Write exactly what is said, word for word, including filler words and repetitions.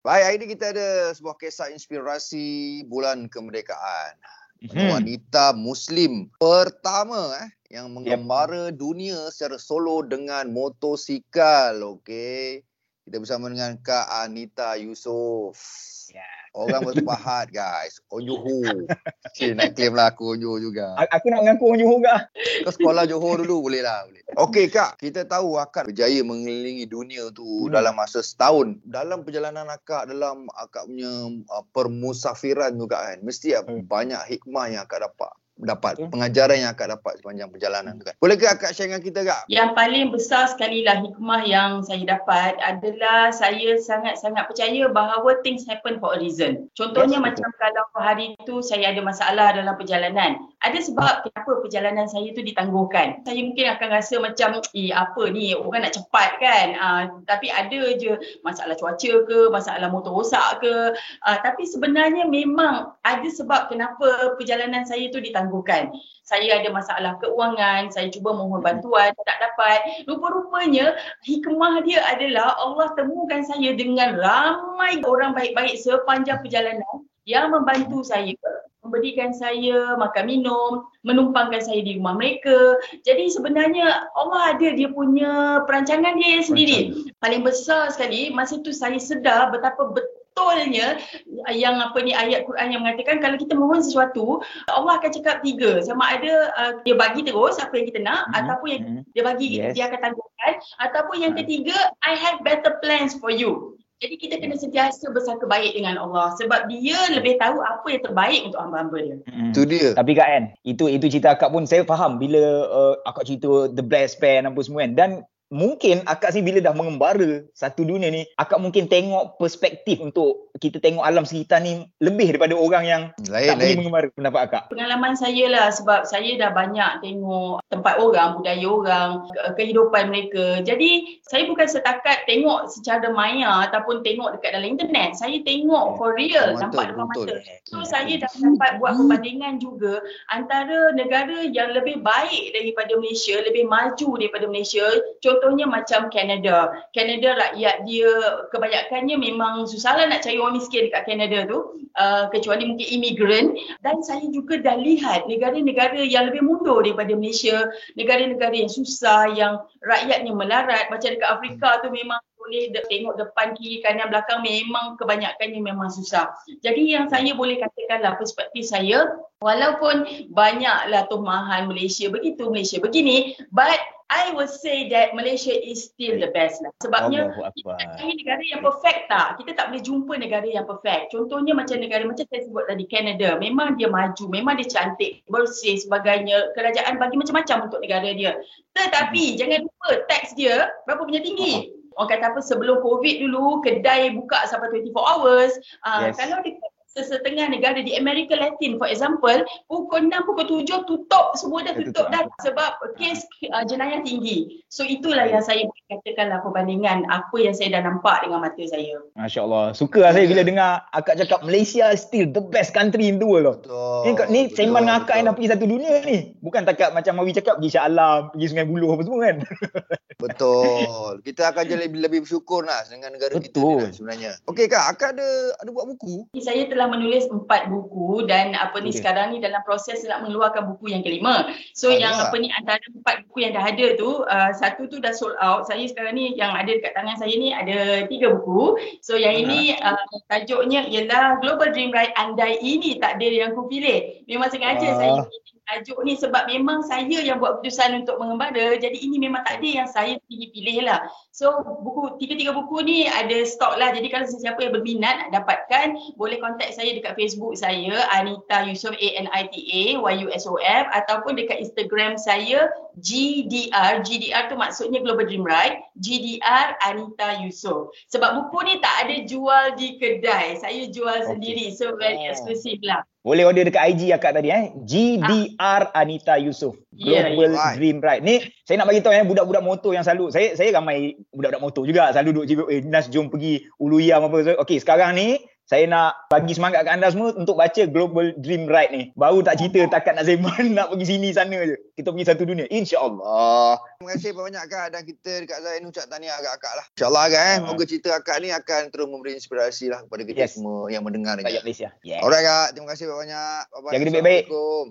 Baik, hari ini kita ada sebuah kisah inspirasi bulan kemerdekaan. Mm-hmm. Wanita Muslim pertama eh, yang mengembara yep. dunia secara solo dengan motosikal. Okey. Kita bersama dengan Kak Anita Yusof. Yeah. Orang bersepahat guys. On Johor. Cik, nak claim lah aku on Johor juga. Aku nak mengaku on Johor ke? Kau sekolah Johor dulu boleh lah. Boleh. Okey Kak, kita tahu akak berjaya mengelilingi dunia tu hmm. dalam masa setahun. Dalam perjalanan akak, dalam akak punya uh, permusafiran juga kan, mesti hmm. banyak hikmah yang akak dapat. dapat, pengajaran yang akak dapat sepanjang perjalanan tu kan. Bolehkah akak share dengan kita, Kak? Yang paling besar sekali lah hikmah yang saya dapat adalah saya sangat-sangat percaya bahawa things happen for a reason. Contohnya yes, macam betul. Kalau hari tu saya ada masalah dalam perjalanan, ada sebab kenapa perjalanan saya tu ditangguhkan. Saya mungkin akan rasa macam, eh apa ni, orang nak cepat kan, uh, tapi ada je masalah cuaca ke, masalah motor rosak ke, uh, tapi sebenarnya memang ada sebab kenapa perjalanan saya tu ditangguhkan. Bukan. Saya ada masalah keuangan, saya cuba mohon bantuan, tak dapat. Rupa-rupanya hikmah dia adalah Allah temukan saya dengan ramai orang baik-baik sepanjang perjalanan yang membantu saya, memberikan saya makan minum, menumpangkan saya di rumah mereka. Jadi sebenarnya Allah ada dia punya perancangan dia sendiri. Paling besar sekali masa tu saya sedar betapa betul Betulnya yang apa ni ayat Quran yang mengatakan kalau kita mohon sesuatu Allah akan cakap tiga, sama ada uh, dia bagi terus apa yang kita nak, mm-hmm. ataupun yang dia bagi yes. dia akan tangguhkan, ataupun yang ketiga I have better plans for you. Jadi kita kena sentiasa bersangka baik dengan Allah sebab dia lebih tahu apa yang terbaik untuk hamba-hamba dia. Hmm. Itu dia. Tapi Kak An, itu itu cerita akak pun saya faham bila uh, akak cerita the blessed pen apa semua kan, dan mungkin akak sih bila dah mengembara satu dunia ni, akak mungkin tengok perspektif untuk kita tengok alam sekitar ni lebih daripada orang yang lain, tak boleh mengembara. Pendapat akak? Pengalaman saya lah, sebab saya dah banyak tengok tempat orang, budaya orang, kehidupan mereka. Jadi saya bukan setakat tengok secara maya ataupun tengok dekat dalam internet. Saya tengok for real, betul, nampak depan mata. So saya dah dapat buat perbandingan juga antara negara yang lebih baik daripada Malaysia, lebih maju daripada Malaysia. Contoh Contohnya macam Kanada. Kanada rakyat dia kebanyakannya memang susahlah nak cari orang miskin dekat Kanada tu. Uh, kecuali mungkin imigran. Dan saya juga dah lihat negara-negara yang lebih mundur daripada Malaysia. Negara-negara yang susah, yang rakyatnya melarat. Macam dekat Afrika tu memang boleh tengok depan, kiri, kanan, belakang. Memang kebanyakannya memang susah. Jadi yang saya boleh katakanlah perspektif saya, walaupun banyaklah tumahan Malaysia begitu, Malaysia begini, but I would say that Malaysia is still the best lah. Sebabnya Allah, kita nak cari negara yang perfect tak? Kita tak boleh jumpa negara yang perfect. Contohnya macam negara macam saya sebut tadi, Kanada. Memang dia maju, memang dia cantik, bersih sebagainya. Kerajaan bagi macam-macam untuk negara dia. Tetapi jangan lupa tax dia berapa punya tinggi. Orang kata apa, sebelum COVID dulu kedai buka sampai dua puluh empat hours. Uh, yes. Kalau dekat sesetengah negara di Amerika Latin for example, pukul enam, pukul tujuh tutup, semua dah tutup dah sebab kes uh, jenayah tinggi. So itulah yang saya katakanlah perbandingan apa yang saya dah nampak dengan mata saya. Masya Allah, suka lah saya bila dengar akak cakap Malaysia still the best country in the world. Betul, ni ni sembang dengan akak yang dah pergi satu dunia ni, bukan takat macam Mawi cakap pergi Shah Alam, pergi Sungai Buloh apa semua kan. Betul, kita akan jadi lebih, lebih bersyukur lah dengan negara betul. Kita ni, sebenarnya. Okey Kak, akak ada ada buat buku? Saya telah menulis empat buku dan apa ni okay. sekarang ni dalam proses nak mengeluarkan buku yang kelima. So Aduh. yang apa ni antara empat buku yang dah ada tu, uh, satu tu dah sold out. Saya sekarang ni yang ada dekat tangan saya ni ada tiga buku. So yang ini uh, tajuknya ialah Global Dream Ride, Andai Ini Takdir Yang Ku Pilih. Memang sengaja uh. saya tajuk ni sebab memang saya yang buat keputusan untuk mengembara. Jadi ini memang takdir yang saya pilih-pilih lah. So buku, tiga-tiga buku ni ada stok lah. Jadi kalau sesiapa yang berminat nak dapatkan, boleh contact saya dekat Facebook saya, Anita Yusof, A N I T A Y U S O F, ataupun dekat Instagram saya, G D R. G D R tu maksudnya Global Dream Ride, G D R Anita Yusof. Sebab buku ni tak ada jual di kedai, saya jual okay. sendiri. So very yeah. eksklusif lah. Boleh order dekat I G akak tadi eh. G D R ah. Anita Yusof. Global yeah, yeah. Dream Ride. Ni saya nak bagi tahu eh, budak-budak motor yang selalu saya saya ramai budak-budak motor juga selalu duduk eh Nas jom pergi Ulu Yam apa. Okey, sekarang ni Saya nak bagi semangat kat anda semua untuk baca Global Dream Ride ni. Baru tak cerita takat nak Zeman nak pergi sini sana je. Kita pergi satu dunia, insya-Allah. Terima kasih banyak Kak, dan kita dekat Zain ucap tahniah kat Akak lah. Insya-Allah Kak eh. Moga cerita Akak ni akan terus memberi inspirasi lah kepada kita yes. semua yang mendengar ni. Rakyat Malaysia. Yes. Alright Kak, terima kasih banyak. Bye-bye. Jaga diri baik-baik.